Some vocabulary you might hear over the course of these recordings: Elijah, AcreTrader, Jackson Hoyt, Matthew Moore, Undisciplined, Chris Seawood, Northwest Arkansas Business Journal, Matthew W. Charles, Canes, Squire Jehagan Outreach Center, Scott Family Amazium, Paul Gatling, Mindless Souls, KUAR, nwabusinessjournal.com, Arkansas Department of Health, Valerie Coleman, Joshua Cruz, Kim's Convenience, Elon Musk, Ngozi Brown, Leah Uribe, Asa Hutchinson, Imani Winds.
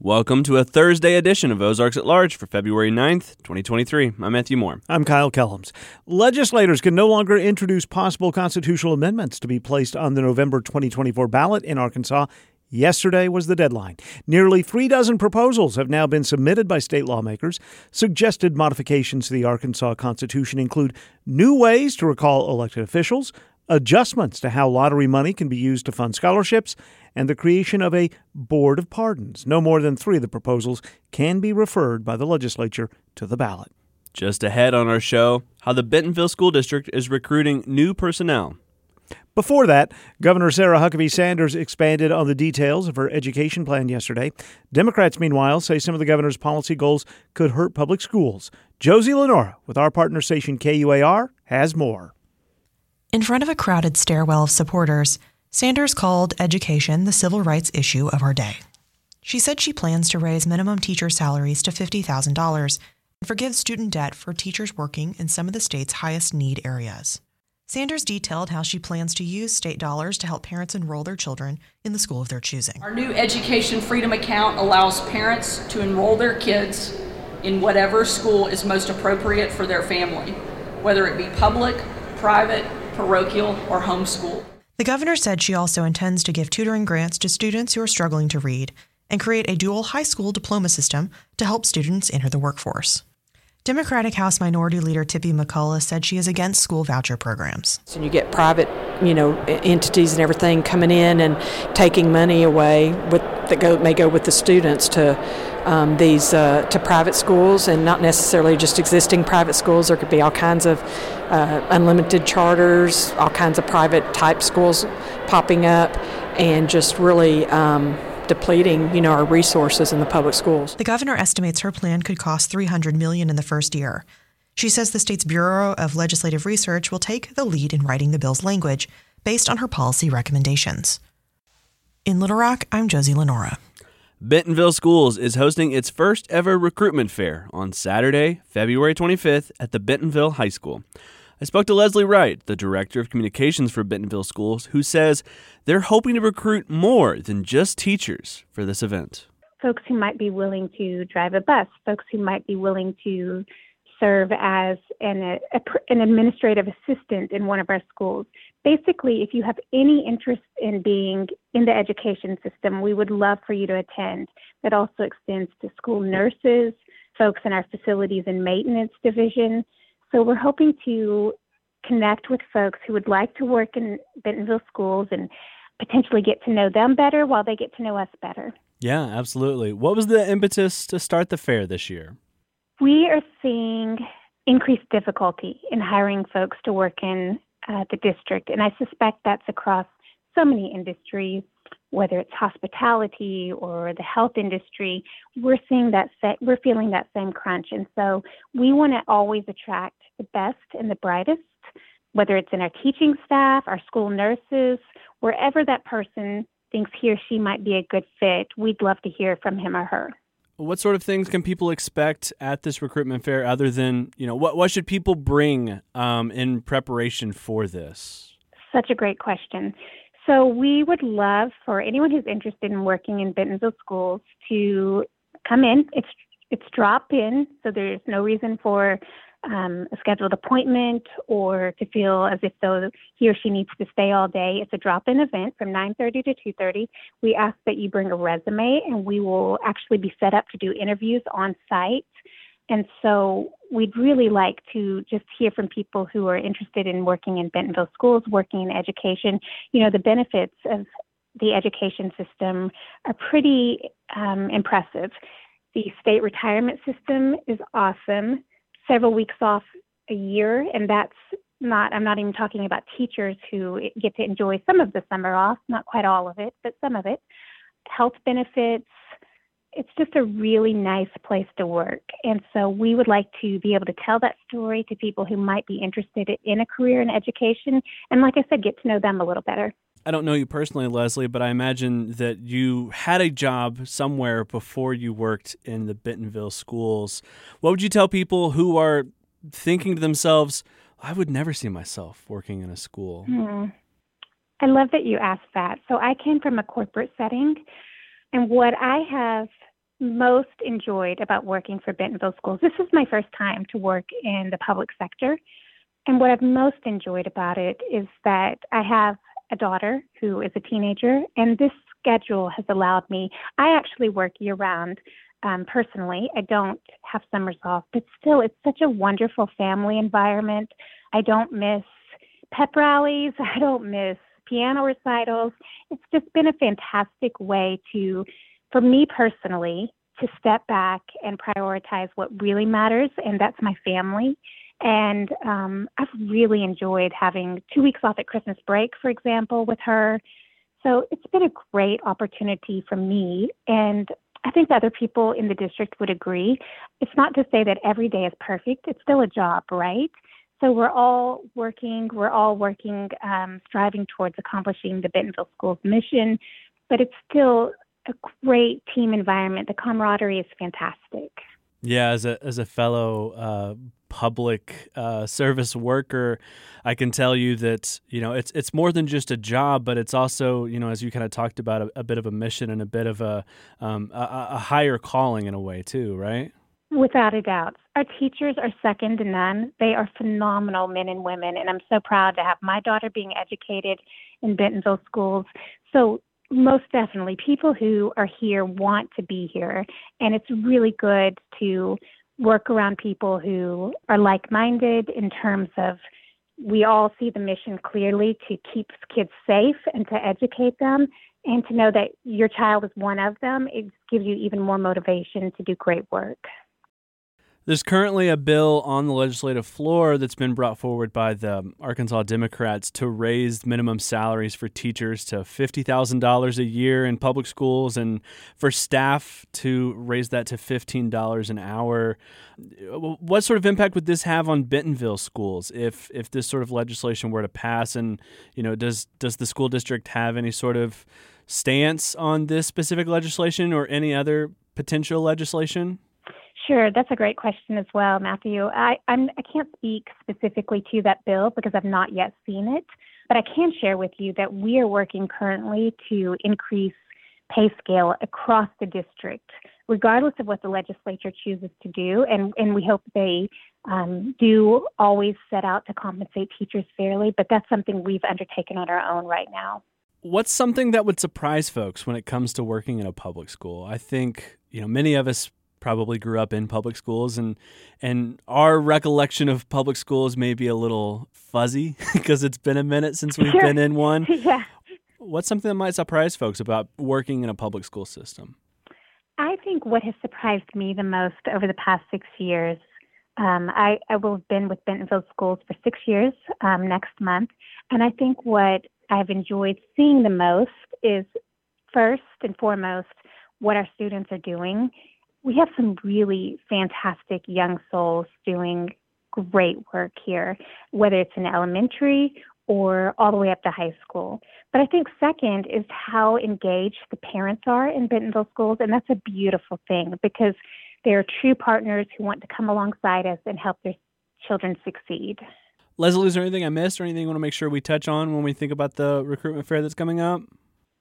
Welcome to a Thursday edition of Ozarks at Large for February 9th, 2023. I'm Matthew Moore. I'm Kyle Kellams. Legislators can no longer introduce possible constitutional amendments to be placed on the November 2024 ballot in Arkansas. Yesterday was the deadline. Nearly 36 proposals have now been submitted by state lawmakers. Suggested modifications to the Arkansas Constitution include new ways to recall elected officials, adjustments to how lottery money can be used to fund scholarships, and the creation of a board of pardons. No more than 3 of the proposals can be referred by the legislature to the ballot. Just ahead on our show, how the Bentonville School District is recruiting new personnel. Before that, Governor Sarah Huckabee Sanders expanded on the details of her education plan yesterday. Democrats, meanwhile, say some of the governor's policy goals could hurt public schools. Josie Lenora, with our partner station KUAR, has more. In front of a crowded stairwell of supporters, Sanders called education the civil rights issue of our day. She said she plans to raise minimum teacher salaries to $50,000 and forgive student debt for teachers working in some of the state's highest need areas. Sanders detailed how she plans to use state dollars to help parents enroll their children in the school of their choosing. Our new Education Freedom Account allows parents to enroll their kids in whatever school is most appropriate for their family, whether it be public, private, parochial, or homeschool. The governor said she also intends to give tutoring grants to students who are struggling to read and create a dual high school diploma system to help students enter the workforce. Democratic House Minority Leader Tippi McCullough said she is against school voucher programs. So you get private, entities and everything coming in and taking money away that may go with the students to private schools, and not necessarily just existing private schools. There could be all kinds of unlimited charters, all kinds of private type schools popping up, and just really depleting, our resources in the public schools. The governor estimates her plan could cost $300 million in the first year. She says the state's Bureau of Legislative Research will take the lead in writing the bill's language based on her policy recommendations. In Little Rock, I'm Josie Lenora. Bentonville Schools is hosting its first ever recruitment fair on Saturday, February 25th at the Bentonville High School. I spoke to Leslie Wright, the Director of Communications for Bentonville Schools, who says they're hoping to recruit more than just teachers for this event. Folks who might be willing to drive a bus, folks who might be willing to serve as an administrative assistant in one of our schools. Basically, if you have any interest in being in the education system, we would love for you to attend. That also extends to school nurses, folks in our facilities and maintenance division. So we're hoping to connect with folks who would like to work in Bentonville schools and potentially get to know them better while they get to know us better. Yeah, absolutely. What was the impetus to start the fair this year? We are seeing increased difficulty in hiring folks to work in the district, and I suspect that's across so many industries, whether it's hospitality or the health industry. We're seeing that, we're feeling that same crunch, and so we want to always attract the best and the brightest, whether it's in our teaching staff, our school nurses, wherever that person thinks he or she might be a good fit, we'd love to hear from him or her. What sort of things can people expect at this recruitment fair other than, what should people bring in preparation for this? Such a great question. So we would love for anyone who's interested in working in Bentonville schools to come in. It's drop-in, so there's no reason for a scheduled appointment or to feel as if though he or she needs to stay all day. It's a drop-in event from 9:30 to 2:30. We ask that you bring a resume, and we will actually be set up to do interviews on site. And so we'd really like to just hear from people who are interested in working in Bentonville schools, working in education. The benefits of the education system are pretty impressive. The state retirement system is awesome. Several weeks off a year, and I'm not even talking about teachers who get to enjoy some of the summer off, not quite all of it, but some of it. Health benefits. It's just a really nice place to work. And so we would like to be able to tell that story to people who might be interested in a career in education. And like I said, get to know them a little better. I don't know you personally, Leslie, but I imagine that you had a job somewhere before you worked in the Bentonville schools. What would you tell people who are thinking to themselves, I would never see myself working in a school? I love that you asked that. So I came from a corporate setting, and what I have most enjoyed about working for Bentonville Schools, this is my first time to work in the public sector, and what I've most enjoyed about it is that I have a daughter who is a teenager, and this schedule has allowed me, I actually work year-round personally. I don't have summers off, but still, it's such a wonderful family environment. I don't miss pep rallies. I don't miss piano recitals. It's just been a fantastic way to, for me personally, to step back and prioritize what really matters, and that's my family. And I've really enjoyed having 2 weeks off at Christmas break, for example, with her. So it's been a great opportunity for me, and I think other people in the district would agree. It's not to say that every day is perfect. It's still a job, right? So we're all working, striving towards accomplishing the Bentonville Schools mission, but it's still a great team environment. The camaraderie is fantastic. Yeah, as a fellow public service worker, I can tell you that, you know, it's more than just a job, but it's also, you know, as you kind of talked about, a bit of a mission and a bit of a higher calling in a way too, right? Without a doubt. Our teachers are second to none. They are phenomenal men and women, and I'm so proud to have my daughter being educated in Bentonville Schools. So most definitely, people who are here want to be here, and it's really good to work around people who are like-minded in terms of we all see the mission clearly to keep kids safe and to educate them, and to know that your child is one of them. It gives you even more motivation to do great work. There's currently a bill on the legislative floor that's been brought forward by the Arkansas Democrats to raise minimum salaries for teachers to $50,000 a year in public schools, and for staff to raise that to $15 an hour. What sort of impact would this have on Bentonville schools if this sort of legislation were to pass? And, you know, does the school district have any sort of stance on this specific legislation or any other potential legislation? Sure. That's a great question as well, Matthew. I can't speak specifically to that bill because I've not yet seen it, but I can share with you that we are working currently to increase pay scale across the district, regardless of what the legislature chooses to do. And we hope they do always set out to compensate teachers fairly, but that's something we've undertaken on our own right now. What's something that would surprise folks when it comes to working in a public school? I think, you know, many of us probably grew up in public schools, and our recollection of public schools may be a little fuzzy because it's been a minute since we've been in one. Yeah. What's something that might surprise folks about working in a public school system? I think what has surprised me the most over the past 6 years, I will have been with Bentonville Schools for 6 years next month, and I think what I've enjoyed seeing the most is, first and foremost, what our students are doing. We have some really fantastic young souls doing great work here, whether it's in elementary or all the way up to high school. But I think second is how engaged the parents are in Bentonville Schools, and that's a beautiful thing because they are true partners who want to come alongside us and help their children succeed. Leslie, is there anything I missed or anything you want to make sure we touch on when we think about the recruitment fair that's coming up?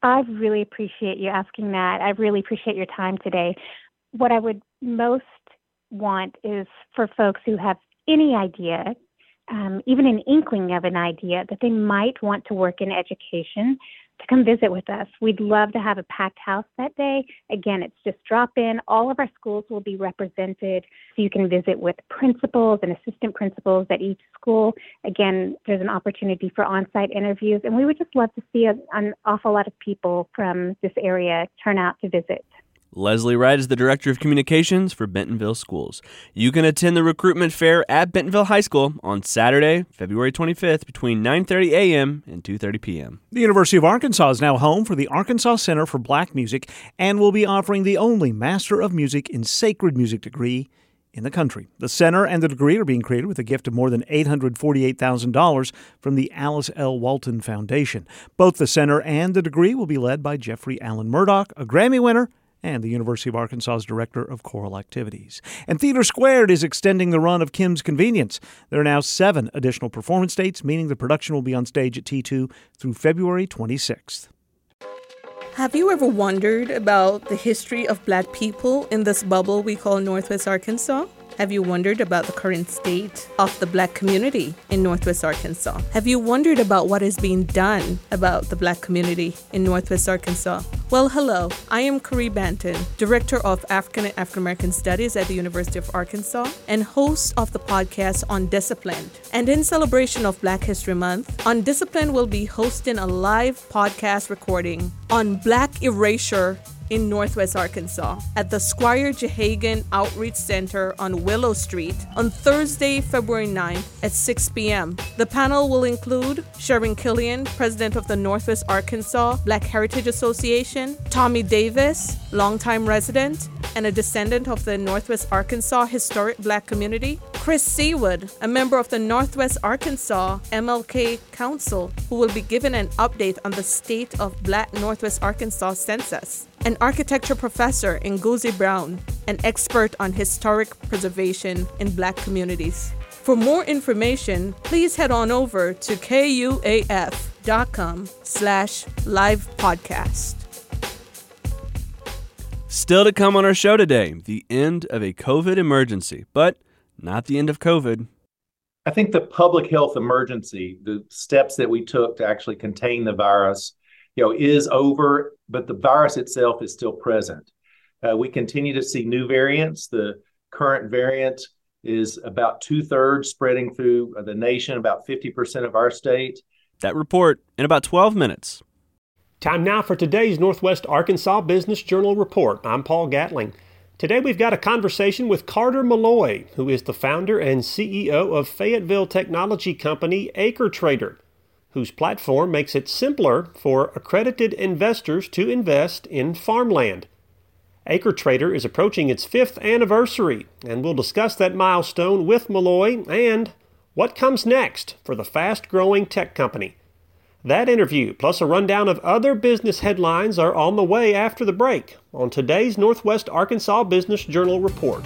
I really appreciate you asking that. I really appreciate your time today. What I would most want is for folks who have any idea, even an inkling of an idea, that they might want to work in education, to come visit with us. We'd love to have a packed house that day. Again, it's just drop-in. All of our schools will be represented, so you can visit with principals and assistant principals at each school. Again, there's an opportunity for on-site interviews, and we would just love to see an awful lot of people from this area turn out to visit. Leslie Wright is the Director of Communications for Bentonville Schools. You can attend the recruitment fair at Bentonville High School on Saturday, February 25th, between 9:30 a.m. and 2:30 p.m. The University of Arkansas is now home for the Arkansas Center for Black Music, and will be offering the only Master of Music in Sacred Music degree in the country. The center and the degree are being created with a gift of more than $848,000 from the Alice L. Walton Foundation. Both the center and the degree will be led by Jeffrey Allen Murdoch, a Grammy winner, and the University of Arkansas's Director of Choral Activities. And Theater Squared is extending the run of Kim's Convenience. There are now 7 additional performance dates, meaning the production will be on stage at T2 through February 26th. Have you ever wondered about the history of Black people in this bubble we call Northwest Arkansas? Have you wondered about the current state of the Black community in Northwest Arkansas? Have you wondered about what is being done about the Black community in Northwest Arkansas? Well, hello. I am Karee Banton, Director of African and African American Studies at the University of Arkansas and host of the podcast Undisciplined. And in celebration of Black History Month, Undisciplined will be hosting a live podcast recording on Black erasure in Northwest Arkansas at the Squire Jehagan Outreach Center on Willow Street on Thursday, February 9th at 6 p.m. The panel will include Sharon Killian, president of the Northwest Arkansas Black Heritage Association, Tommy Davis, longtime resident and a descendant of the Northwest Arkansas Historic Black Community, Chris Seawood, a member of the Northwest Arkansas MLK Council, who will be given an update on the state of Black Northwest Arkansas census, an architecture professor Ngozi Brown, an expert on historic preservation in Black communities. For more information, please head on over to KUAF.com/live podcast. Still to come on our show today, the end of a COVID emergency, but not the end of COVID. I think the public health emergency, the steps that we took to actually contain the virus, is over, but the virus itself is still present. We continue to see new variants. The current variant is about 2/3 spreading through the nation, about 50% of our state. That report in about 12 minutes. Time now for today's Northwest Arkansas Business Journal report. I'm Paul Gatling. Today we've got a conversation with Carter Malloy, who is the founder and CEO of Fayetteville technology company AcreTrader, whose platform makes it simpler for accredited investors to invest in farmland. AcreTrader is approaching its 5th anniversary, and we'll discuss that milestone with Malloy and what comes next for the fast-growing tech company. That interview, plus a rundown of other business headlines, are on the way after the break on today's Northwest Arkansas Business Journal Report.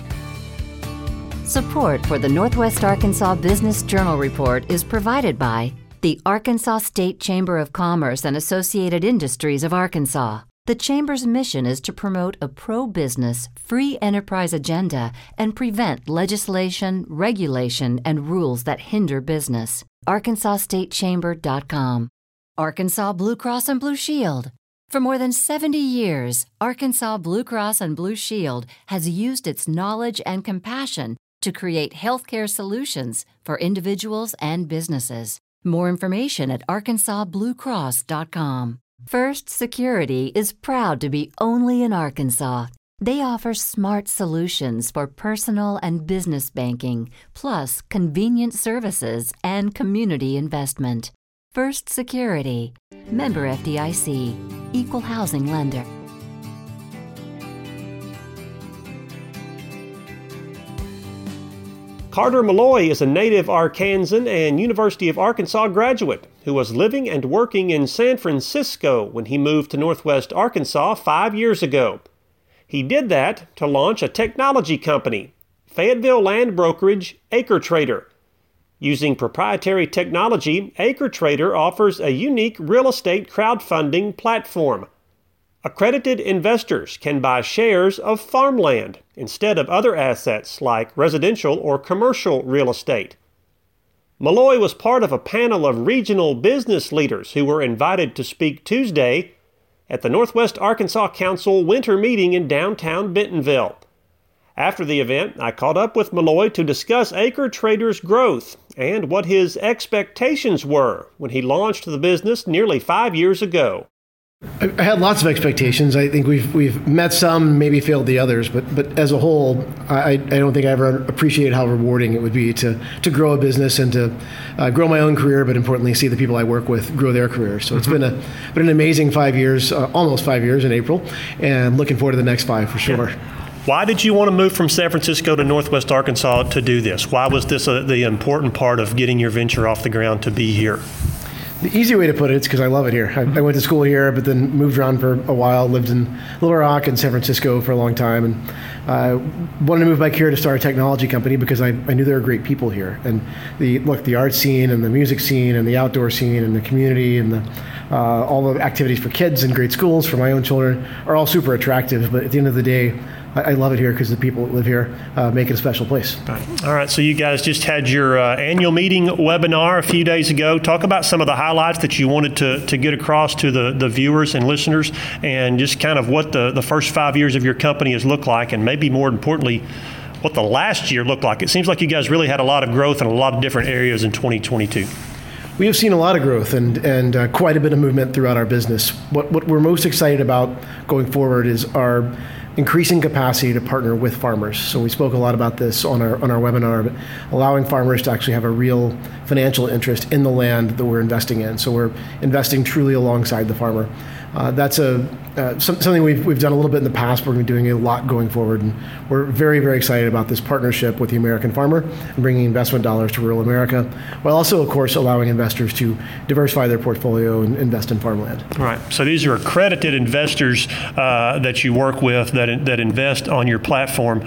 Support for the Northwest Arkansas Business Journal Report is provided by the Arkansas State Chamber of Commerce and Associated Industries of Arkansas. The Chamber's mission is to promote a pro-business, free enterprise agenda and prevent legislation, regulation, and rules that hinder business. ArkansasStateChamber.com. Arkansas Blue Cross and Blue Shield. For more than 70 years, Arkansas Blue Cross and Blue Shield has used its knowledge and compassion to create healthcare solutions for individuals and businesses. More information at arkansasbluecross.com. First Security is proud to be only in Arkansas. They offer smart solutions for personal and business banking, plus convenient services and community investment. First Security, member FDIC, equal housing lender. Carter Malloy is a native Arkansan and University of Arkansas graduate who was living and working in San Francisco when he moved to Northwest Arkansas 5 years ago. He did that to launch a technology company, Fayetteville land brokerage AcreTrader. Using proprietary technology, AcreTrader offers a unique real estate crowdfunding platform. Accredited investors can buy shares of farmland instead of other assets like residential or commercial real estate. Malloy was part of a panel of regional business leaders who were invited to speak Tuesday at the Northwest Arkansas Council winter meeting in downtown Bentonville. After the event, I caught up with Malloy to discuss AcreTrader's growth and what his expectations were when he launched the business nearly 5 years ago. I had lots of expectations. I think we've met some, maybe failed the others, but as a whole, I don't think I ever appreciated how rewarding it would be to grow a business and to grow my own career, but importantly, see the people I work with grow their careers. So it's been an amazing 5 years, almost 5 years in April, and looking forward to the next five for sure. Yeah. Why did you want to move from San Francisco to Northwest Arkansas to do this? Why was this the important part of getting your venture off the ground to be here? The easy way to put it is because I love it here. I went to school here, but then moved around for a while, lived in Little Rock and San Francisco for a long time, and I wanted to move back here to start a technology company because I knew there were great people here. And the art scene and the music scene and the outdoor scene and the community and all the activities for kids and great schools for my own children are all super attractive. But at the end of the day, I love it here because the people that live here make it a special place. All right, so you guys just had your annual meeting webinar a few days ago. Talk about some of the highlights that you wanted to get across to the viewers and listeners, and just kind of what the first 5 years of your company has looked like, and maybe more importantly, what the last year looked like. It seems like you guys really had a lot of growth in a lot of different areas in 2022. We have seen a lot of growth and quite a bit of movement throughout our business. What we're most excited about going forward is our increasing capacity to partner with farmers. So we spoke a lot about this on our webinar, but allowing farmers to actually have a real financial interest in the land that we're investing in. So we're investing truly alongside the farmer. That's something we've done a little bit in the past, but we're going to be doing a lot going forward. And we're very, very excited about this partnership with the American farmer and bringing investment dollars to rural America, while also, of course, allowing investors to diversify their portfolio and invest in farmland. All right. So these are accredited investors that you work with that invest on your platform.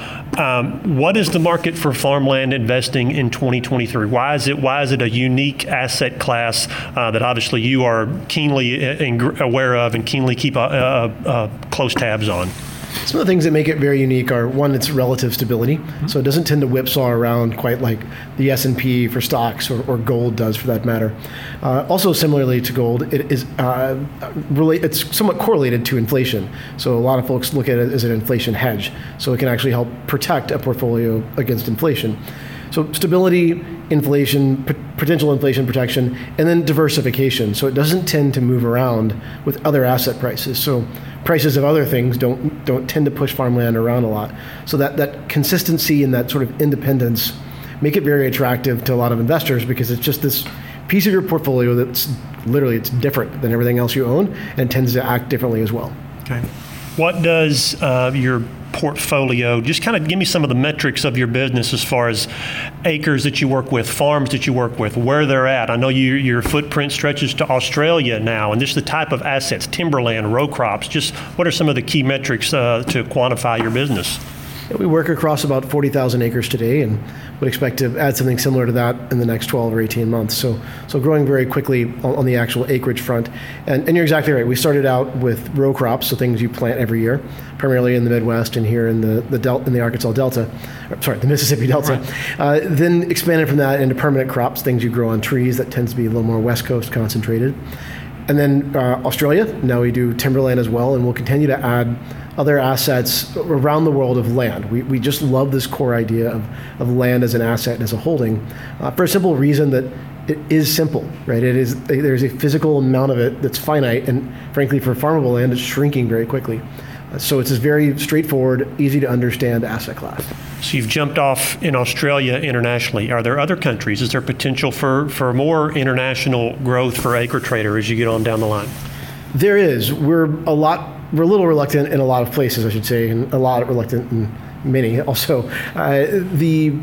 What is the market for farmland investing in 2023? Why is it a unique asset class that obviously you are keenly aware of and keenly keep close tabs on? Some of the things that make it very unique are, one, its relative stability. Mm-hmm. So it doesn't tend to whipsaw around quite like the S&P for stocks or gold does, for that matter. Also, similarly to gold, it is it's somewhat correlated to inflation. So a lot of folks look at it as an inflation hedge. So it can actually help protect a portfolio against inflation. So stability, inflation, potential inflation protection, and then diversification. So it doesn't tend to move around with other asset prices. So prices of other things don't tend to push farmland around a lot. So that consistency and that sort of independence make it very attractive to a lot of investors, because it's just this piece of your portfolio that's literally, it's different than everything else you own, and tends to act differently as well. Okay. What does your portfolio, just kind of give me some of the metrics of your business as far as acres that you work with, farms that you work with, where they're at. I know your footprint stretches to Australia now, and just the type of assets, timberland, row crops. Just what are some of the key metrics to quantify your business? We work across about 40,000 acres today, and would expect to add something similar to that in the next 12 or 18 months. So growing very quickly on the actual acreage front. And you're exactly right. We started out with row crops, so things you plant every year, primarily in the Midwest and here in the Arkansas Delta, the Mississippi Delta. Right. Then expanded from that into permanent crops, things you grow on trees. That tends to be a little more West Coast concentrated. And then Australia, now we do timberland as well, and we'll continue to add other assets around the world of land. We just love this core idea of land as an asset and as a holding, for a simple reason that it is simple, right? There's a physical amount of it that's finite, and frankly for farmable land, it's shrinking very quickly. So it's a very straightforward, easy to understand asset class. So you've jumped off in Australia internationally. Are there other countries? Is there potential for more international growth for AcreTrader as you get on down the line? There is. We're a little reluctant in a lot of places, I should say, and a lot reluctant in many. Also, the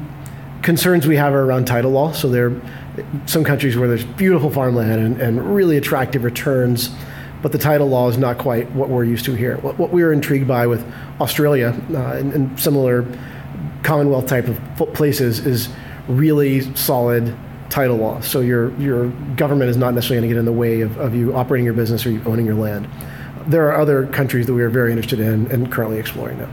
concerns we have are around title law. So there are some countries where there's beautiful farmland and really attractive returns, but the title law is not quite what we're used to here. What we are intrigued by with Australia and similar Commonwealth type of places is really solid title law. So your government is not necessarily going to get in the way of you operating your business or you owning your land. There are other countries that we are very interested in and currently exploring now.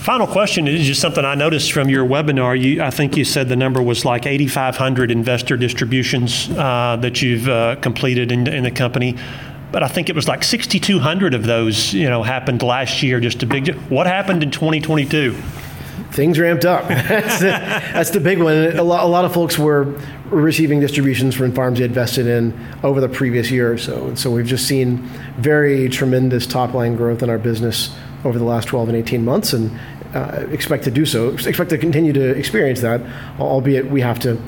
Final question is just something I noticed from your webinar. I think you said the number was like 8,500 investor distributions that you've completed in the company. But I think it was like 6,200 of those, happened last year. Just a big. What happened in 2022? Things ramped up. That's the big one. A lot of folks were receiving distributions from farms they invested in over the previous year or so. And so we've just seen very tremendous top line growth in our business over the last 12 and 18 months, and expect to continue to experience that, albeit we have to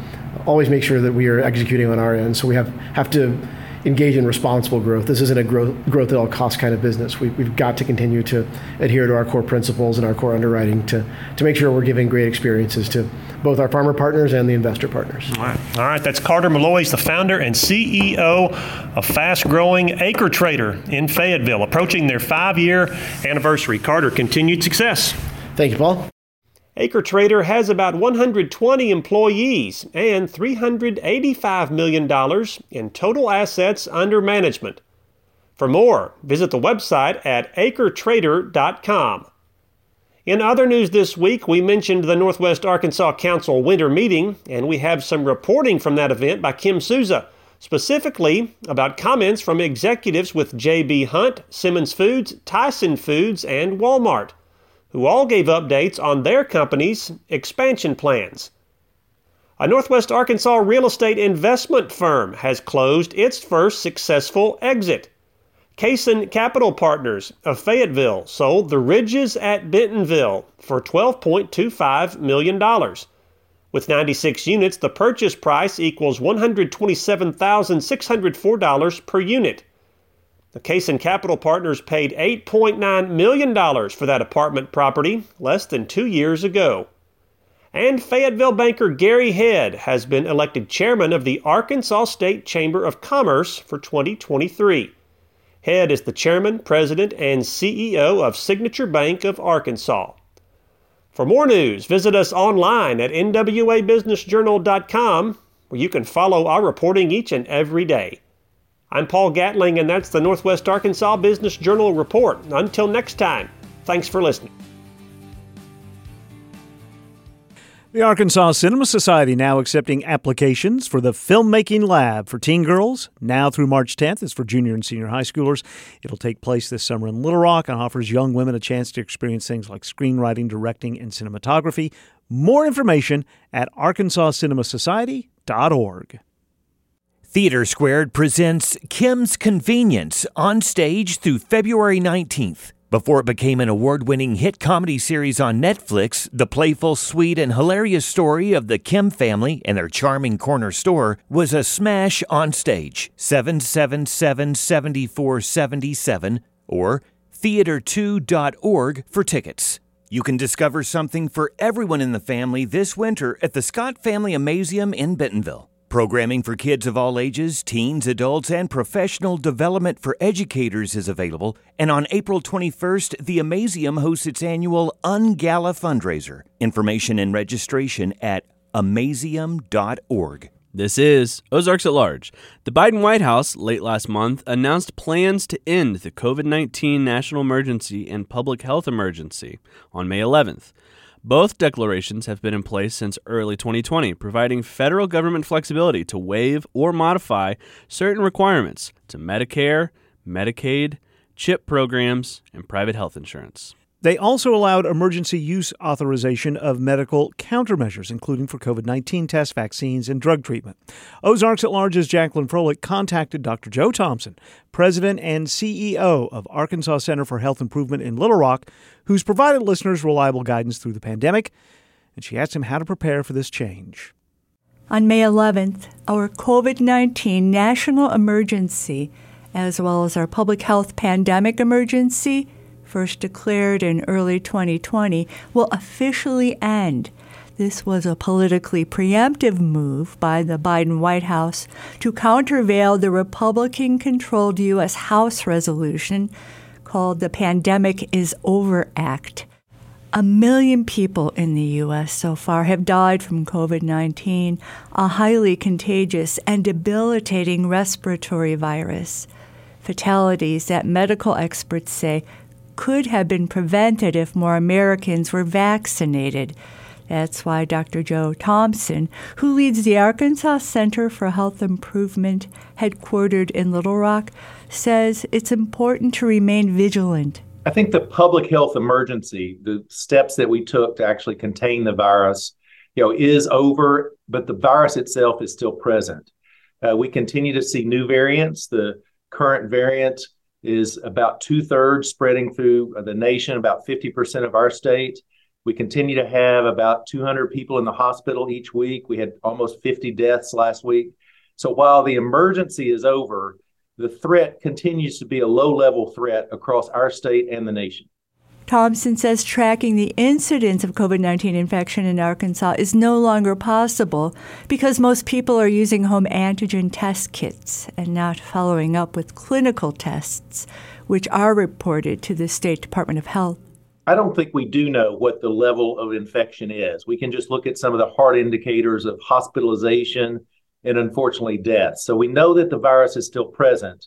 always make sure that we are executing on our end. So we have to engage in responsible growth. This isn't a growth at all cost kind of business. We've got to continue to adhere to our core principles and our core underwriting to make sure we're giving great experiences to both our farmer partners and the investor partners. All right. That's Carter Malloy. He's the founder and CEO of fast-growing AcreTrader in Fayetteville, approaching their 5-year anniversary. Carter, continued success. Thank you, Paul. AcreTrader has about 120 employees and $385 million in total assets under management. For more, visit the website at acretrader.com. In other news this week, we mentioned the Northwest Arkansas Council winter meeting, and we have some reporting from that event by Kim Souza, specifically about comments from executives with J.B. Hunt, Simmons Foods, Tyson Foods, and Walmart, who all gave updates on their companies' expansion plans. A Northwest Arkansas real estate investment firm has closed its first successful exit. Kaysen Capital Partners of Fayetteville sold the Ridges at Bentonville for $12.25 million. With 96 units, the purchase price equals $127,604 per unit. The Kaysen Capital Partners paid $8.9 million for that apartment property less than 2 years ago. And Fayetteville banker Gary Head has been elected chairman of the Arkansas State Chamber of Commerce for 2023. Head is the chairman, president, and CEO of Signature Bank of Arkansas. For more news, visit us online at nwabusinessjournal.com, where you can follow our reporting each and every day. I'm Paul Gatling, and that's the Northwest Arkansas Business Journal Report. Until next time, thanks for listening. The Arkansas Cinema Society now accepting applications for the Filmmaking Lab for teen girls. Now through March 10th, it's for junior and senior high schoolers. It'll take place this summer in Little Rock and offers young women a chance to experience things like screenwriting, directing, and cinematography. More information at arkansascinemasociety.org. Theater Squared presents Kim's Convenience on stage through February 19th. Before it became an award-winning hit comedy series on Netflix, the playful, sweet, and hilarious story of the Kim family and their charming corner store was a smash on stage. 777-7477 or theater2.org for tickets. You can discover something for everyone in the family this winter at the Scott Family Amazium in Bentonville. Programming for kids of all ages, teens, adults, and professional development for educators is available. And on April 21st, the Amazium hosts its annual Ungala fundraiser. Information and registration at amazium.org. This is Ozarks at Large. The Biden White House late last month announced plans to end the COVID-19 national emergency and public health emergency on May 11th. Both declarations have been in place since early 2020, providing federal government flexibility to waive or modify certain requirements to Medicare, Medicaid, CHIP programs, and private health insurance. They also allowed emergency use authorization of medical countermeasures, including for COVID-19 tests, vaccines, and drug treatment. Ozarks at Large's Jacqueline Froelich contacted Dr. Joe Thompson, president and CEO of Arkansas Center for Health Improvement in Little Rock, who's provided listeners reliable guidance through the pandemic, and she asked him how to prepare for this change. On May 11th, our COVID-19 national emergency, as well as our public health pandemic emergency, first declared in early 2020, will officially end. This was a politically preemptive move by the Biden White House to countervail the Republican-controlled U.S. House resolution called the Pandemic is Over Act. 1 million people in the U.S. so far have died from COVID-19, a highly contagious and debilitating respiratory virus. Fatalities that medical experts say could have been prevented if more Americans were vaccinated. That's why Dr. Joe Thompson, who leads the Arkansas Center for Health Improvement, headquartered in Little Rock, says it's important to remain vigilant. I think the public health emergency, the steps that we took to actually contain the virus, is over, but the virus itself is still present. We continue to see new variants. The current variant is about 2/3 spreading through the nation, about 50% of our state. We continue to have about 200 people in the hospital each week. We had almost 50 deaths last week. So while the emergency is over, the threat continues to be a low-level threat across our state and the nation. Thompson says tracking the incidence of COVID-19 infection in Arkansas is no longer possible because most people are using home antigen test kits and not following up with clinical tests, which are reported to the State Department of Health. I don't think we do know what the level of infection is. We can just look at some of the hard indicators of hospitalization and, unfortunately, death. So we know that the virus is still present.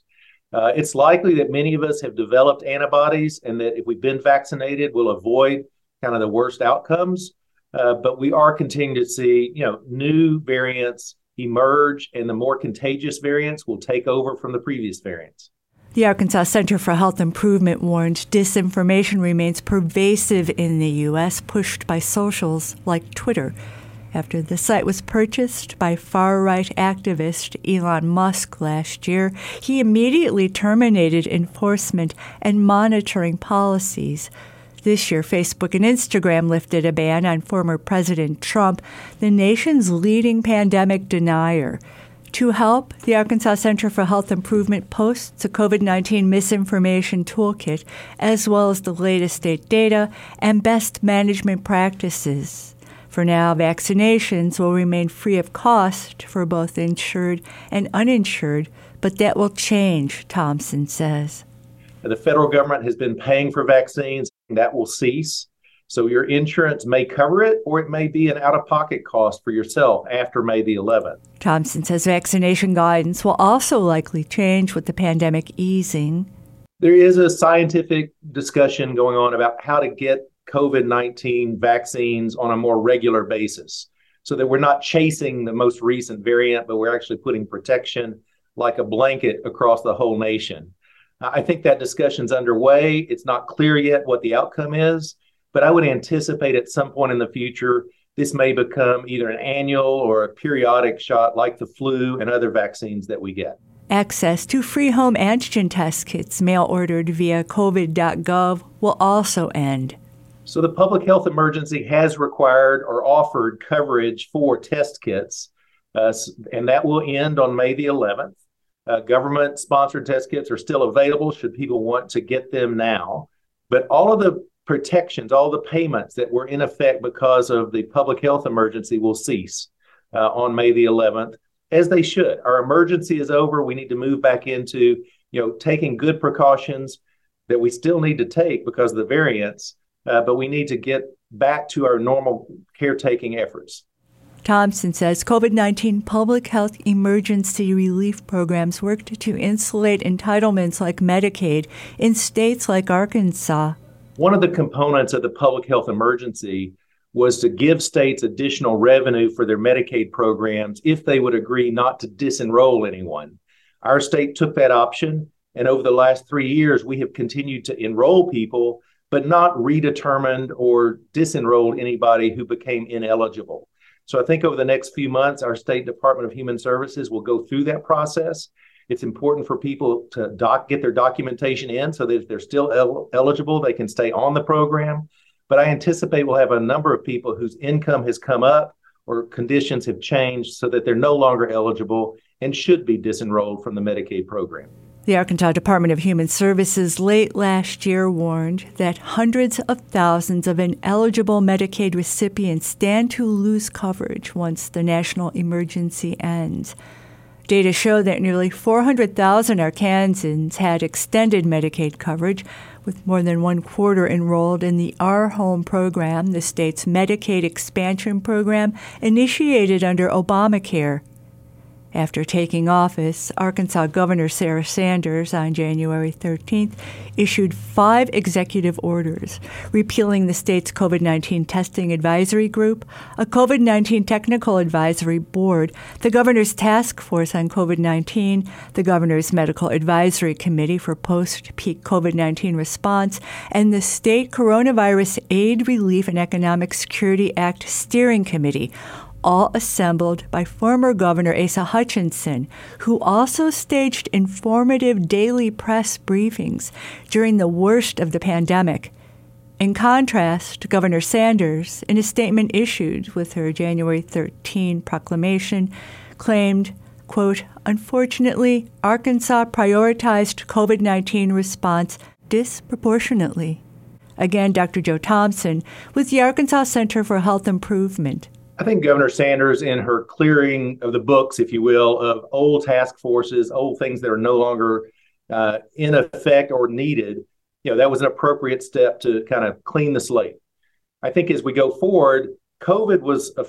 It's likely that many of us have developed antibodies and that if we've been vaccinated, we'll avoid kind of the worst outcomes. But we are continuing to see, new variants emerge, and the more contagious variants will take over from the previous variants. The Arkansas Center for Health Improvement warned disinformation remains pervasive in the U.S., pushed by socials like Twitter, after the site was purchased by far-right activist Elon Musk last year. He immediately terminated enforcement and monitoring policies. This year, Facebook and Instagram lifted a ban on former President Trump, the nation's leading pandemic denier. To help, the Arkansas Center for Health Improvement posts a COVID-19 misinformation toolkit, as well as the latest state data and best management practices. For now, vaccinations will remain free of cost for both insured and uninsured, but that will change, Thompson says. The federal government has been paying for vaccines, and that will cease. So your insurance may cover it, or it may be an out-of-pocket cost for yourself after May the 11th. Thompson says vaccination guidance will also likely change with the pandemic easing. There is a scientific discussion going on about how to get COVID-19 vaccines on a more regular basis so that we're not chasing the most recent variant, but we're actually putting protection like a blanket across the whole nation. I think that discussion's underway. It's not clear yet what the outcome is, but I would anticipate at some point in the future, this may become either an annual or a periodic shot like the flu and other vaccines that we get. Access to free home antigen test kits mail-ordered via covid.gov will also end. So the public health emergency has required or offered coverage for test kits, and that will end on May the 11th. Government-sponsored test kits are still available should people want to get them now. But all of the protections, all the payments that were in effect because of the public health emergency will cease on May the 11th, as they should. Our emergency is over. We need to move back into, taking good precautions that we still need to take because of the variants. But we need to get back to our normal caretaking efforts. Thompson says COVID-19 public health emergency relief programs worked to insulate entitlements like Medicaid in states like Arkansas. One of the components of the public health emergency was to give states additional revenue for their Medicaid programs if they would agree not to disenroll anyone. Our state took that option, and over the last 3 years, we have continued to enroll people but not redetermined or disenrolled anybody who became ineligible. So I think over the next few months, our State Department of Human Services will go through that process. It's important for people to get their documentation in so that if they're still eligible, they can stay on the program. But I anticipate we'll have a number of people whose income has come up or conditions have changed so that they're no longer eligible and should be disenrolled from the Medicaid program. The Arkansas Department of Human Services late last year warned that hundreds of thousands of ineligible Medicaid recipients stand to lose coverage once the national emergency ends. Data show that nearly 400,000 Arkansans had extended Medicaid coverage, with more than one quarter enrolled in the Our Home program, the state's Medicaid expansion program initiated under Obamacare. After taking office, Arkansas Governor Sarah Sanders on January 13th issued 5 executive orders, repealing the state's COVID-19 testing advisory group, a COVID-19 technical advisory board, the governor's task force on COVID-19, the governor's medical advisory committee for post-peak COVID-19 response, and the State Coronavirus Aid, Relief, and Economic Security Act Steering Committee, all assembled by former Governor Asa Hutchinson, who also staged informative daily press briefings during the worst of the pandemic. In contrast, Governor Sanders, in a statement issued with her January 13 proclamation, claimed, quote, "Unfortunately, Arkansas prioritized COVID-19 response disproportionately." Again, Dr. Joe Thompson with the Arkansas Center for Health Improvement. I think Governor Sanders, in her clearing of the books, if you will, of old task forces, old things that are no longer in effect or needed, you know, that was an appropriate step to kind of clean the slate. I think as we go forward, COVID was a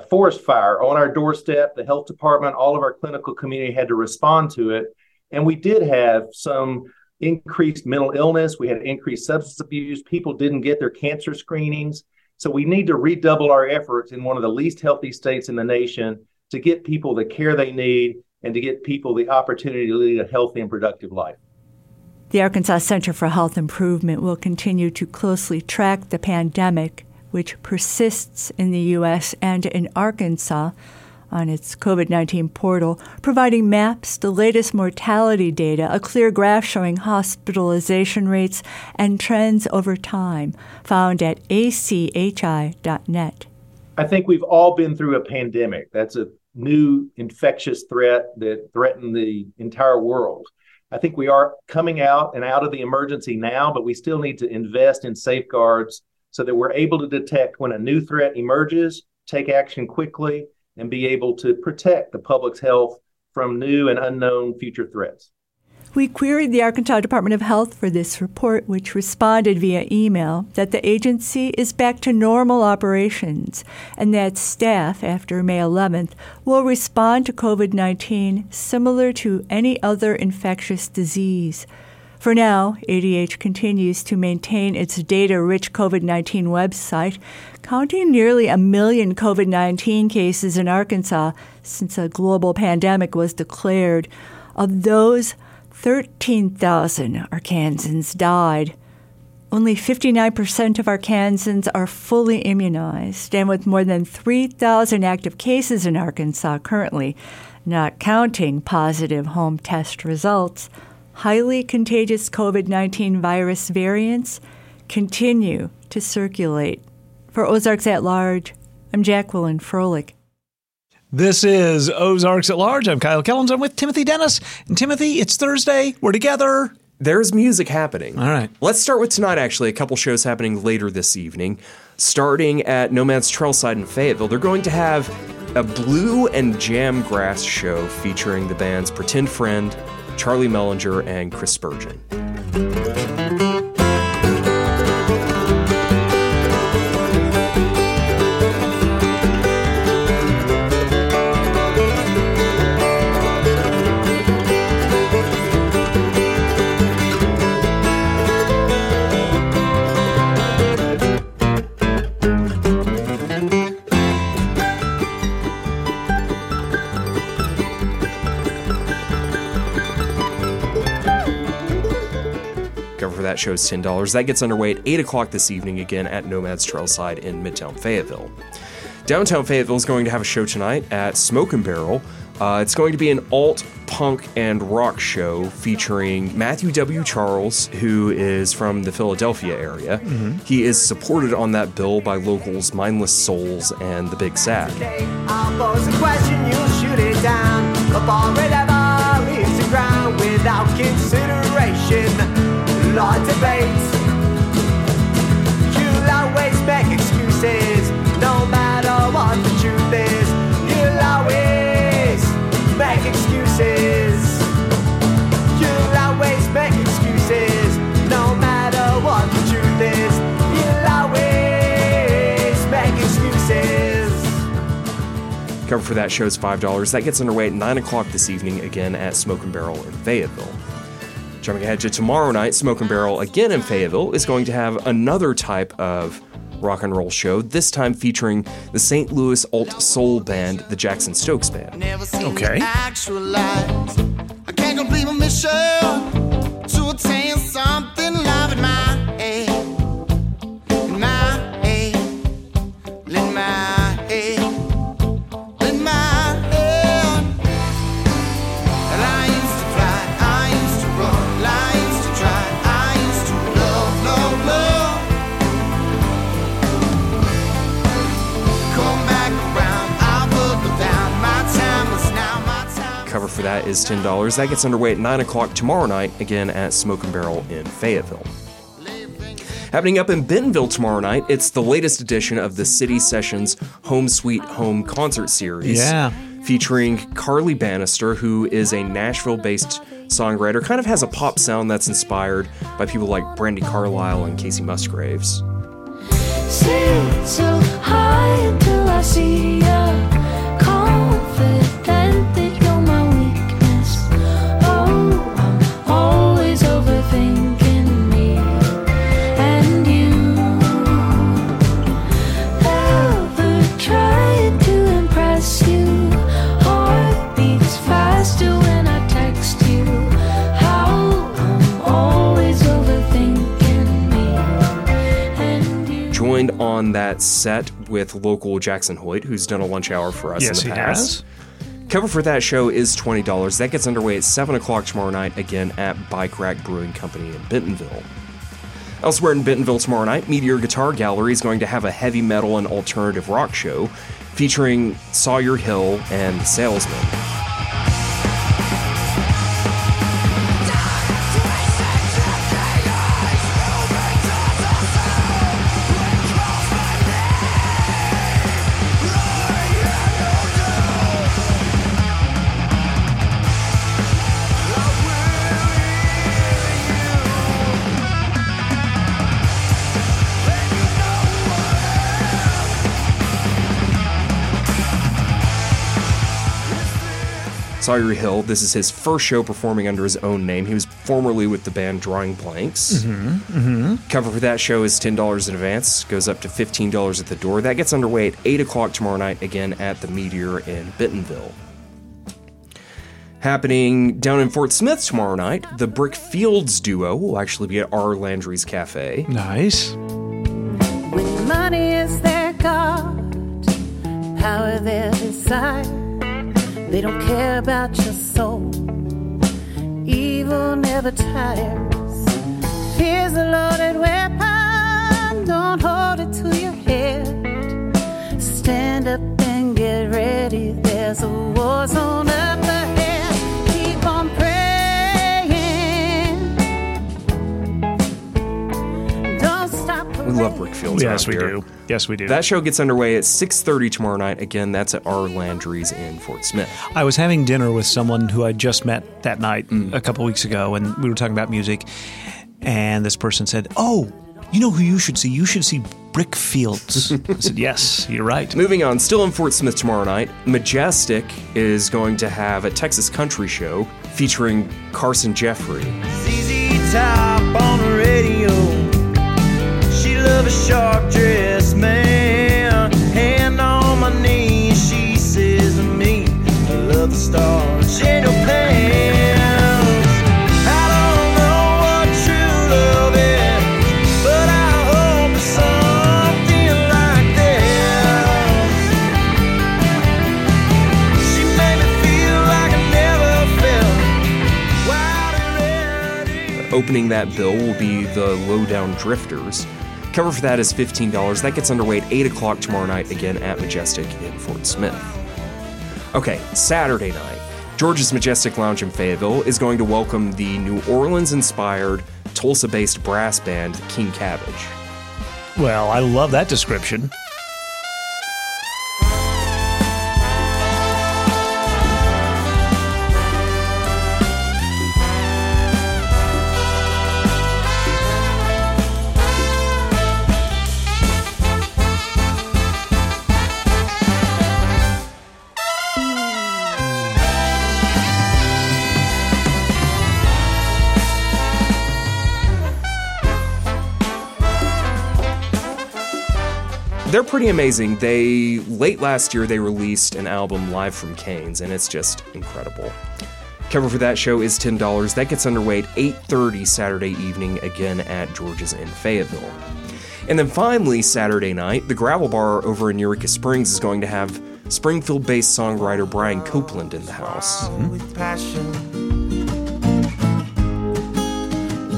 forest fire on our doorstep. The health department, all of our clinical community had to respond to it. And we did have some increased mental illness. We had increased substance abuse. People didn't get their cancer screenings. So we need to redouble our efforts in one of the least healthy states in the nation to get people the care they need and to get people the opportunity to lead a healthy and productive life. The Arkansas Center for Health Improvement will continue to closely track the pandemic, which persists in the U.S. and in Arkansas, on its COVID-19 portal, providing maps, the latest mortality data, a clear graph showing hospitalization rates and trends over time, found at achi.net. I think we've all been through a pandemic. That's a new infectious threat that threatened the entire world. I think we are coming out and out of the emergency now, but we still need to invest in safeguards so that we're able to detect when a new threat emerges, take action quickly, and be able to protect the public's health from new and unknown future threats. We queried the Arkansas Department of Health for this report, which responded via email that the agency is back to normal operations and that staff, after May 11th, will respond to COVID-19 similar to any other infectious disease. For now, ADH continues to maintain its data-rich COVID-19 website, counting nearly 1 million COVID-19 cases in Arkansas since a global pandemic was declared. Of those, 13,000 Arkansans died. Only 59% of Arkansans are fully immunized, and with more than 3,000 active cases in Arkansas currently, not counting positive home test results, highly contagious COVID-19 virus variants continue to circulate. For Ozarks at Large, I'm Jacqueline Froelich. This is Ozarks at Large. I'm Kyle Kellams. I'm with Timothy Dennis. And Timothy, it's Thursday. We're together. There's music happening. All right. Let's start with tonight, actually. A couple shows happening later this evening. Starting at Nomad's Trailside in Fayetteville, they're going to have a Blue and Jam Grass show featuring the bands Pretend Friend, Charlie Mellinger, and Chris Spurgeon. That show's $10. That gets underway at 8 o'clock this evening, again at Nomad's Trailside in Midtown Fayetteville. Downtown Fayetteville is going to have a show tonight at Smoke and Barrel. It's going to be an alt, punk, and rock show featuring Matthew W. Charles, who is from the Philadelphia area. Mm-hmm. He is supported on that bill by locals Mindless Souls and The Big Sad. I'll pose a question, you'll shoot it down. A ball whatever leaves the ground without consideration. Law debates, you'll always make excuses, no matter what the truth is, you'll always make excuses, you'll always make excuses, no matter what the truth is, you'll always make excuses. Cover for that show is $5. That gets underway at 9 o'clock this evening, again at Smoke and Barrel in Fayetteville. Jumping ahead to tomorrow night, Smoke and Barrel, again in Fayetteville, is going to have another type of rock and roll show, this time featuring the St. Louis alt soul band, the Jackson Stokes Band. Okay. I can't complete my mission to attain something live in my head. In my head. In my head. In my head. And I used to fly. Cover for that is $10. That gets underway at 9 o'clock tomorrow night, again at Smoke and Barrel in Fayetteville. Happening up in Bentonville tomorrow night, it's the latest edition of the City Sessions Home Sweet Home Concert Series. Yeah. featuring Karee Banton, who is a Nashville-based songwriter, kind of has a pop sound that's inspired by people like Brandi Carlile and Casey Musgraves. Sing so high until I see ya. Confident that you're my weakness. Oh, I'm always overthinking me and you. Never tried to impress you. Heart beats faster when I text you. How I'm always overthinking me and you. Joined on that set with local Jackson Hoyt, who's done a lunch hour for us in the past. Yes, he has. Cover for that show is $20. That gets underway at 7 o'clock tomorrow night, again at Bike Rack Brewing Company in Bentonville. Elsewhere in Bentonville tomorrow night, Meteor Guitar Gallery is going to have a heavy metal and alternative rock show featuring Sawyer Hill and The Salesman. Sawyer Hill, this is his first show performing under his own name. He was formerly with the band Drawing Blanks. Cover for that show is $10 in advance, goes up to $15 at the door. That gets underway at 8 o'clock tomorrow night, again at the Meteor in Bentonville. Happening down in Fort Smith tomorrow night, the Brickfields duo will actually be at R. Landry's Cafe. Nice. When money is their god, power their desire. They don't care about your soul. Evil never tires. Fear's a loaded weapon. Don't hold it to your head. Stand up and get ready. There's a war zone up ahead. Keep on praying. Don't stop. We love Brickfields. Yes, we do. Yes, we do. That show gets underway at 6:30 tomorrow night. Again, that's at R. Landry's in Fort Smith. I was having dinner with someone who I just met that night a couple weeks ago, and we were talking about music, and this person said, "Oh, you know who you should see? You should see Brickfields." I said, "Yes, you're right." Moving on, still in Fort Smith tomorrow night, Majestic is going to have a Texas country show featuring Carson Jeffrey. ZZ Top on the radio. Of a sharp dress man, hand on my knee, she says to me, I love the stars in your pants. I don't know what true love is, but I hope it's something like this. She made me feel like I never felt. Wild and ready. Opening that bill will be the Lowdown Drifters. Cover for that is $15. That gets underway at 8 o'clock tomorrow night, again at Majestic in Fort Smith. Okay, Saturday night, George's Majestic Lounge in Fayetteville is going to welcome the New Orleans-inspired, Tulsa-based brass band King Cabbage. Well, I love that description. They're pretty amazing. They, late last year, they released an album live from Canes, and it's just incredible. Cover for that show is $10. That gets underway at 8:30 Saturday evening, again at George's in Fayetteville. And then finally, Saturday night, the Gravel Bar over in Eureka Springs is going to have Springfield-based songwriter Brian Copeland in the house. With passion,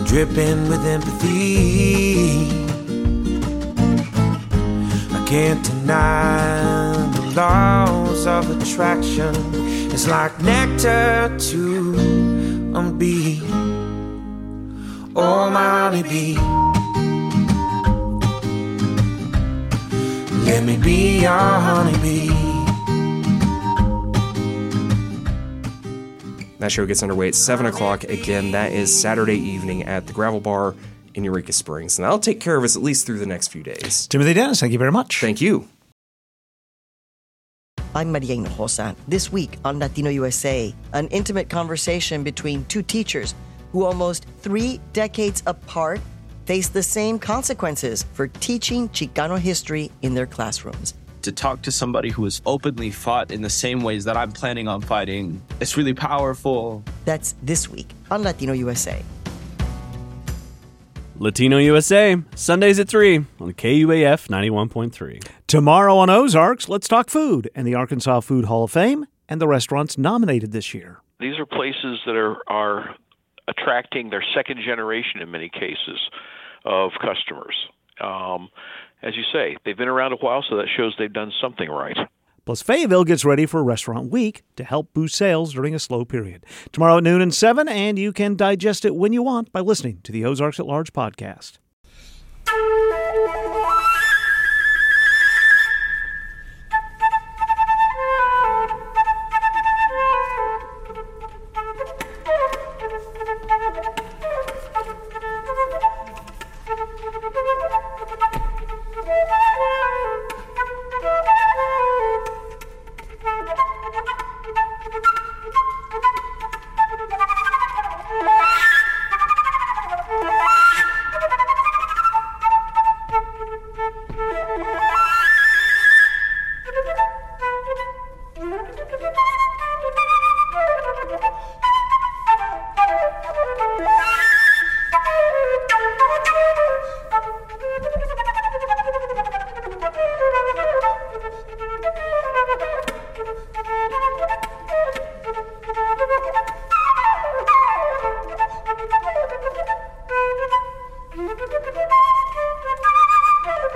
dripping with empathy. Can't deny the laws of attraction. It's like nectar to a bee. Oh, my bee, let me be your honeybee. That show gets underway at 7 o'clock. Again, that is Saturday evening at the Gravel Bar in Eureka Springs. And that'll take care of us at least through the next few days. Timothy Dennis, thank you very much. Thank you. I'm Maria Hinojosa. This week on Latino USA, an intimate conversation between two teachers who almost 3 decades apart face the same consequences for teaching Chicano history in their classrooms. To talk to somebody who has openly fought in the same ways that I'm planning on fighting, it's really powerful. That's this week on Latino USA. Latino USA, Sundays at 3 on KUAF 91.3. Tomorrow on Ozarks, let's talk food and the Arkansas Food Hall of Fame and the restaurants nominated this year. These are places that are attracting their second generation, in many cases, of customers. As you say, they've been around a while, so that shows they've done something right. Plus, Fayetteville gets ready for Restaurant Week to help boost sales during a slow period. Tomorrow at noon and 7, and you can digest it when you want by listening to the Ozarks at Large podcast.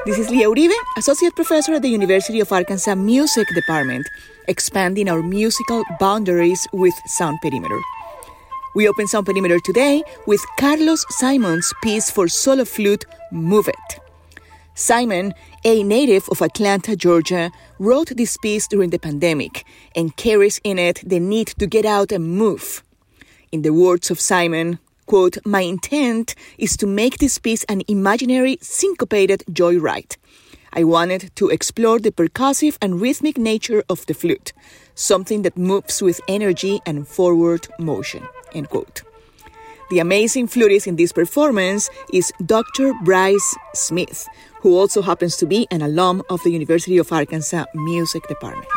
This is Leah Uribe, Associate Professor at the University of Arkansas Music Department, expanding our musical boundaries with Sound Perimeter. We open Sound Perimeter today with Carlos Simon's piece for solo flute, Move It. Simon, a native of Atlanta, Georgia, wrote this piece during the pandemic and carries in it the need to get out and move. In the words of Simon, quote, "My intent is to make this piece an imaginary, syncopated joyride. I wanted to explore the percussive and rhythmic nature of the flute, something that moves with energy and forward motion," end quote. The amazing flutist in this performance is Dr. Bryce Smith, who also happens to be an alum of the University of Arkansas Music Department.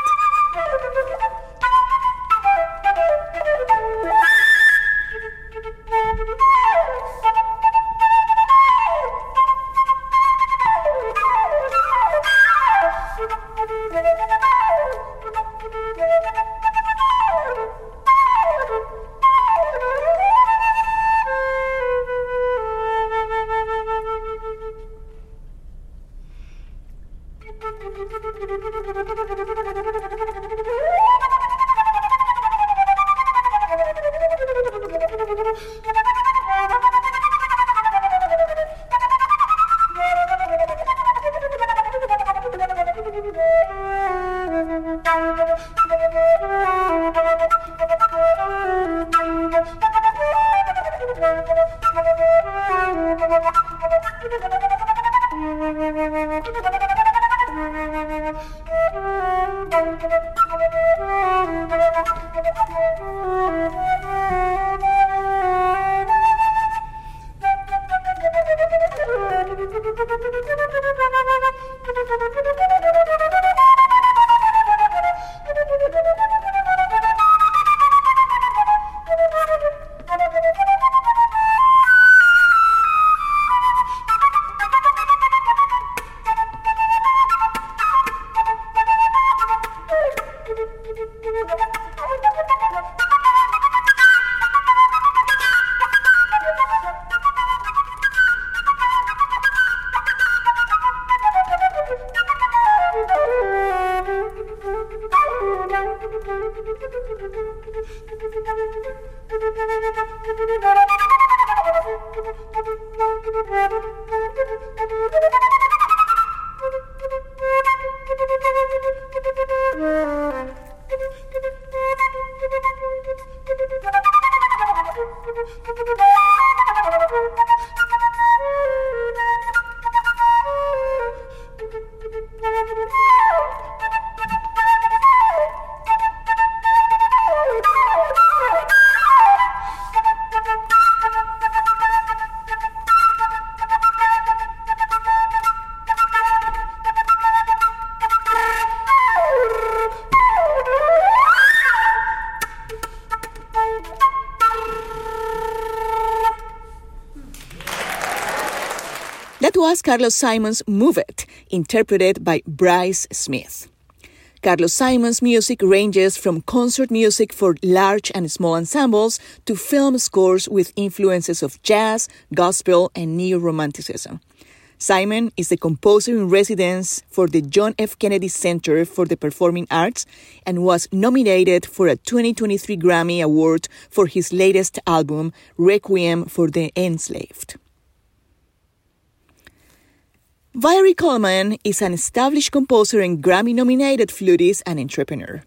That was Carlos Simon's Move It, interpreted by Bryce Smith. Carlos Simon's music ranges from concert music for large and small ensembles to film scores with influences of jazz, gospel, and neo-romanticism. Simon is the composer-in-residence for the John F. Kennedy Center for the Performing Arts and was nominated for a 2023 Grammy Award for his latest album, Requiem for the Enslaved. Valerie Coleman is an established composer and Grammy-nominated flutist and entrepreneur.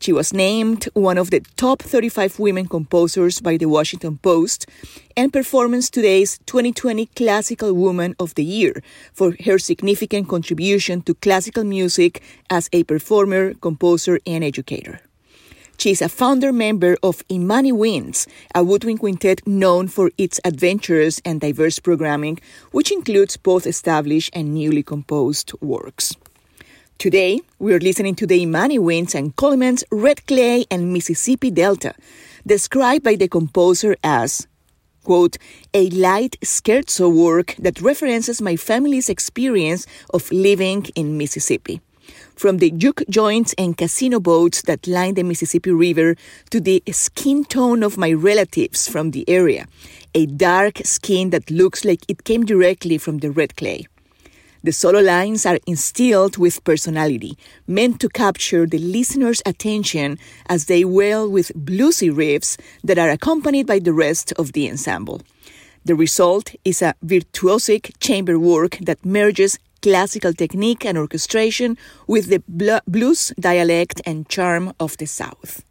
She was named one of the top 35 women composers by The Washington Post and Performance Today's 2020 Classical Woman of the Year for her significant contribution to classical music as a performer, composer, and educator. She is a founder member of Imani Winds, a woodwind quintet known for its adventurous and diverse programming, which includes both established and newly composed works. Today, we are listening to the Imani Winds and Coleman's Red Clay and Mississippi Delta, described by the composer as, quote, a light scherzo work that references my family's experience of living in Mississippi. From the juke joints and casino boats that line the Mississippi River to the skin tone of my relatives from the area, a dark skin that looks like it came directly from the red clay. The solo lines are instilled with personality, meant to capture the listener's attention as they wail with bluesy riffs that are accompanied by the rest of the ensemble. The result is a virtuosic chamber work that merges classical technique and orchestration with the blues dialect and charm of the South.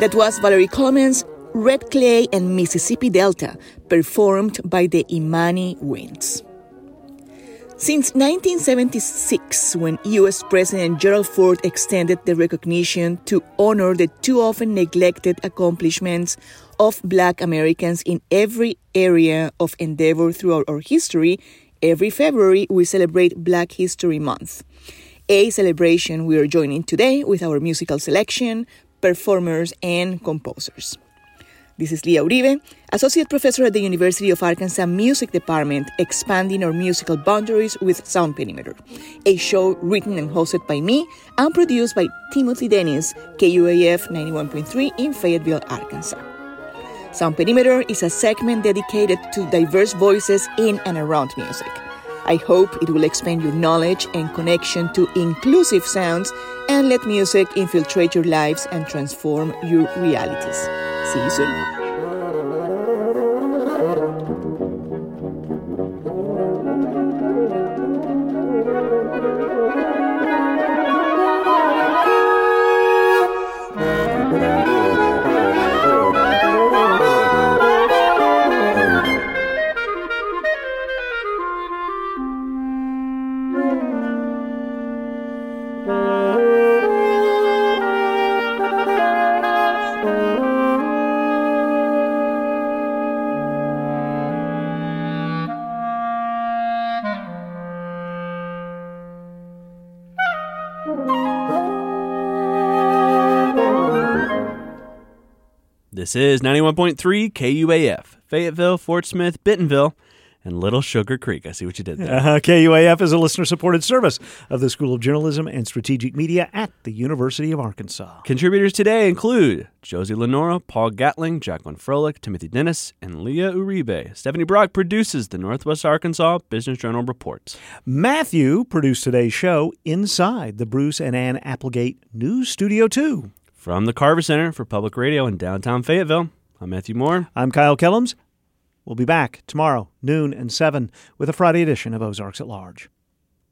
That was Valerie Coleman's Red Clay and Mississippi Delta, performed by the Imani Winds. Since 1976, when U.S. President Gerald Ford extended the recognition to honor the too often neglected accomplishments of Black Americans in every area of endeavor throughout our history, every February we celebrate Black History Month, a celebration we are joining today with our musical selection, performers, and composers. This is Leah Uribe, Associate Professor at the University of Arkansas Music Department, expanding our musical boundaries with Sound Perimeter, a show written and hosted by me and produced by Timothy Dennis, KUAF 91.3 in Fayetteville, Arkansas. Sound Perimeter is a segment dedicated to diverse voices in and around music. I hope it will expand your knowledge and connection to inclusive sounds and let music infiltrate your lives and transform your realities. See you soon. This is 91.3 KUAF, Fayetteville, Fort Smith, Bentonville, and Little Sugar Creek. I see what you did there. KUAF is a listener-supported service of the School of Journalism and Strategic Media at the University of Arkansas. Contributors today include Josie Lenora, Paul Gatling, Jacqueline Froelich, Timothy Dennis, and Leah Uribe. Stephanie Brock produces the Northwest Arkansas Business Journal Reports. Matthew produced today's show inside the Bruce and Ann Applegate News Studio 2. From the Carver Center for Public Radio in downtown Fayetteville, I'm Matthew Moore. I'm Kyle Kellams. We'll be back tomorrow, noon and 7, with a Friday edition of Ozarks at Large.